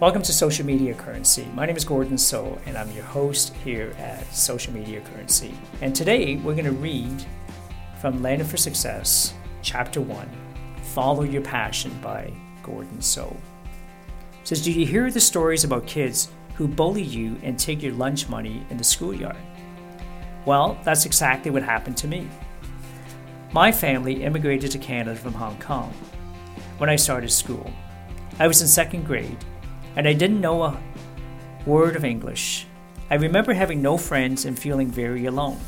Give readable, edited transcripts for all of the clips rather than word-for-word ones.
Welcome to Social Media Currency. My name is Gordon So, and I'm your host here at Social Media Currency. And today we're going to read from Landed for Success, Chapter 1, Follow Your Passion by Gordon So. It says, do you hear the stories about kids who bully you and take your lunch money in the schoolyard? Well, that's exactly what happened to me. My family immigrated to Canada from Hong Kong when I started school. I was in second grade, and I didn't know a word of English. I remember having no friends and feeling very alone.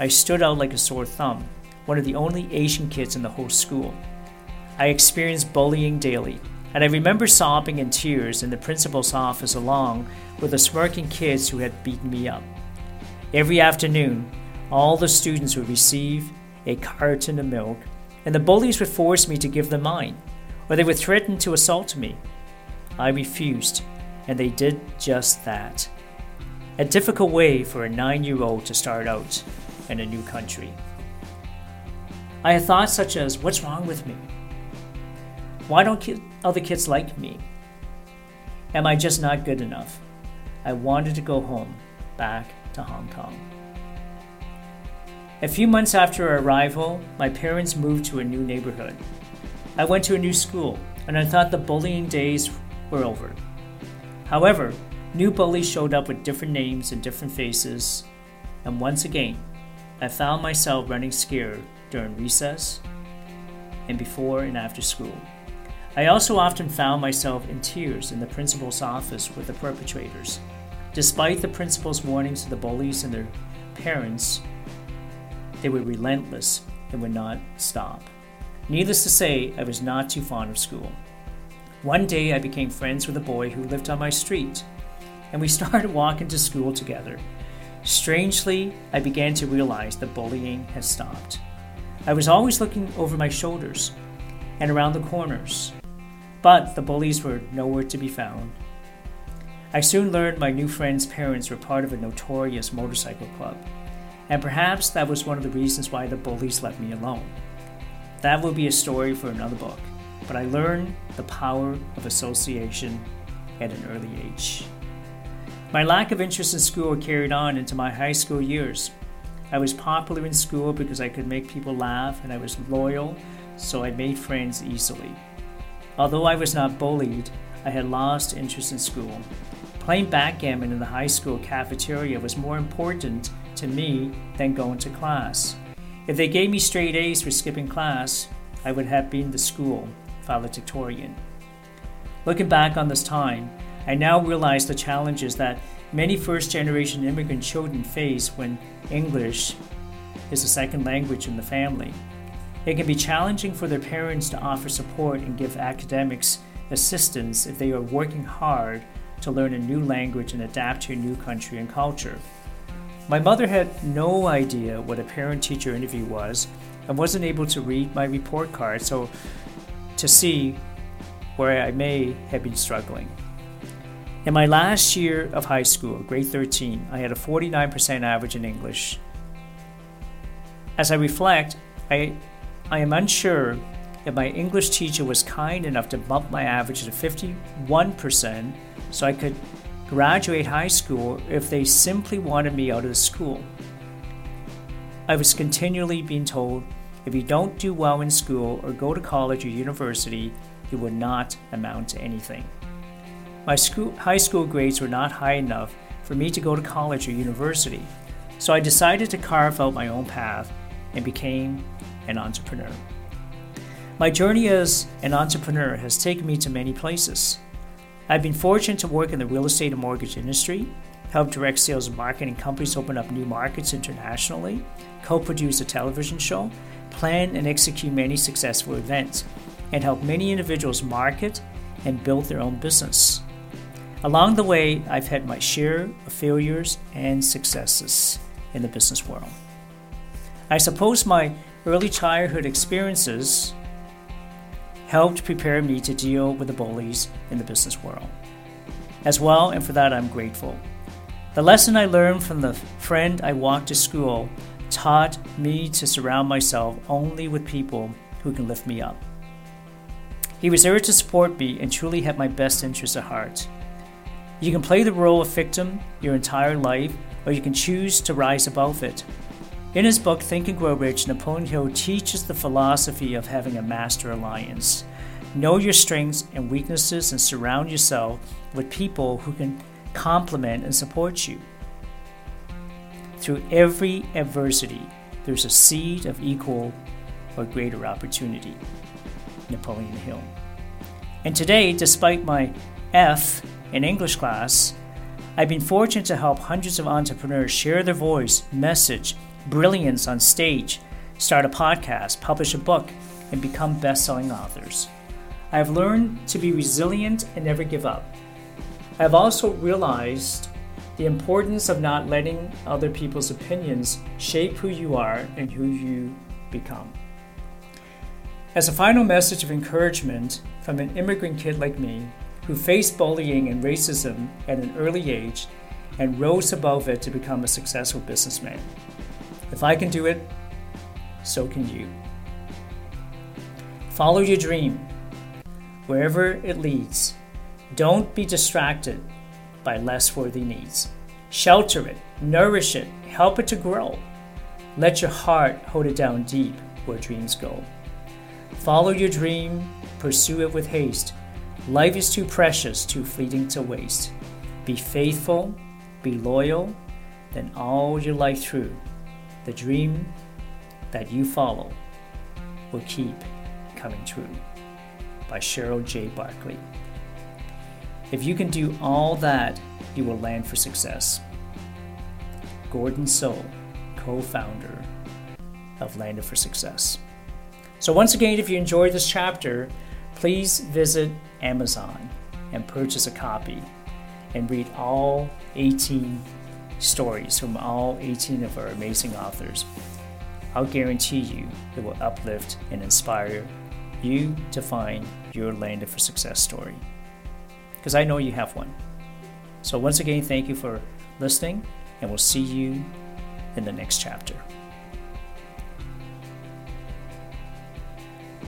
I stood out like a sore thumb, one of the only Asian kids in the whole school. I experienced bullying daily, and I remember sobbing in tears in the principal's office along with the smirking kids who had beaten me up. Every afternoon, all the students would receive a carton of milk, and the bullies would force me to give them mine, or they would threaten to assault me. I refused, and they did just that. A difficult way for a 9-year-old to start out in a new country. I had thoughts such as, what's wrong with me? Why don't other kids like me? Am I just not good enough? I wanted to go home, back to Hong Kong. A few months after our arrival, my parents moved to a new neighborhood. I went to a new school, and I thought the bullying days were over. However, new bullies showed up with different names and different faces, and once again, I found myself running scared during recess and before and after school. I also often found myself in tears in the principal's office with the perpetrators. Despite the principal's warnings to the bullies and their parents, they were relentless and would not stop. Needless to say, I was not too fond of school. One day, I became friends with a boy who lived on my street, and we started walking to school together. Strangely, I began to realize the bullying had stopped. I was always looking over my shoulders and around the corners, but the bullies were nowhere to be found. I soon learned my new friend's parents were part of a notorious motorcycle club, and perhaps that was one of the reasons why the bullies left me alone. That will be a story for another book, but I learned the power of association at an early age. My lack of interest in school carried on into my high school years. I was popular in school because I could make people laugh, and I was loyal, so I made friends easily. Although I was not bullied, I had lost interest in school. Playing backgammon in the high school cafeteria was more important to me than going to class. If they gave me straight A's for skipping class, I would have been the school valedictorian. Looking back on this time, I now realize the challenges that many first-generation immigrant children face when English is the second language in the family. It can be challenging for their parents to offer support and give academics assistance if they are working hard to learn a new language and adapt to a new country and culture. My mother had no idea what a parent-teacher interview was and wasn't able to read my report card so to see where I may have been struggling. In my last year of high school, grade 13, I had a 49% average in English. As I reflect, I am unsure if my English teacher was kind enough to bump my average to 51% so I could graduate high school, if they simply wanted me out of the school. I was continually being told, if you don't do well in school or go to college or university, you will not amount to anything. My high school grades were not high enough for me to go to college or university, so I decided to carve out my own path and became an entrepreneur. My journey as an entrepreneur has taken me to many places. I've been fortunate to work in the real estate and mortgage industry, help direct sales and marketing companies open up new markets internationally, co-produce a television show, plan and execute many successful events, and help many individuals market and build their own business. Along the way, I've had my share of failures and successes in the business world. I suppose my early childhood experiences helped prepare me to deal with the bullies in the business world as well, and for that I'm grateful. The lesson I learned from the friend I walked to school taught me to surround myself only with people who can lift me up. He was there to support me and truly had my best interests at heart. You can play the role of victim your entire life, or you can choose to rise above it. In his book, Think and Grow Rich, Napoleon Hill teaches the philosophy of having a master alliance. Know your strengths and weaknesses and surround yourself with people who can complement and support you. Through every adversity, there's a seed of equal or greater opportunity. Napoleon Hill. And today, despite my F in English class, I've been fortunate to help hundreds of entrepreneurs share their voice, message, brilliance on stage, start a podcast, publish a book, and become best-selling authors. I've learned to be resilient and never give up. I've also realized the importance of not letting other people's opinions shape who you are and who you become. As a final message of encouragement from an immigrant kid like me, who faced bullying and racism at an early age and rose above it to become a successful businessman. If I can do it, so can you. Follow your dream, wherever it leads. Don't be distracted by less worthy needs. Shelter it, nourish it, help it to grow. Let your heart hold it down deep where dreams go. Follow your dream, pursue it with haste. Life is too precious, too fleeting to waste. Be faithful, be loyal, then all your life through, the dream that you follow will keep coming true. By Cheryl J. Barkley. If you can do all that, you will land for success. Gordon So, co-founder of Landed for Success. So once again, if you enjoyed this chapter, please visit Amazon and purchase a copy and read all 18 stories from all 18 of our amazing authors. I'll guarantee you it will uplift and inspire you to find your Landed for Success story, because I know you have one. So once again, thank you for listening, and we'll see you in the next chapter.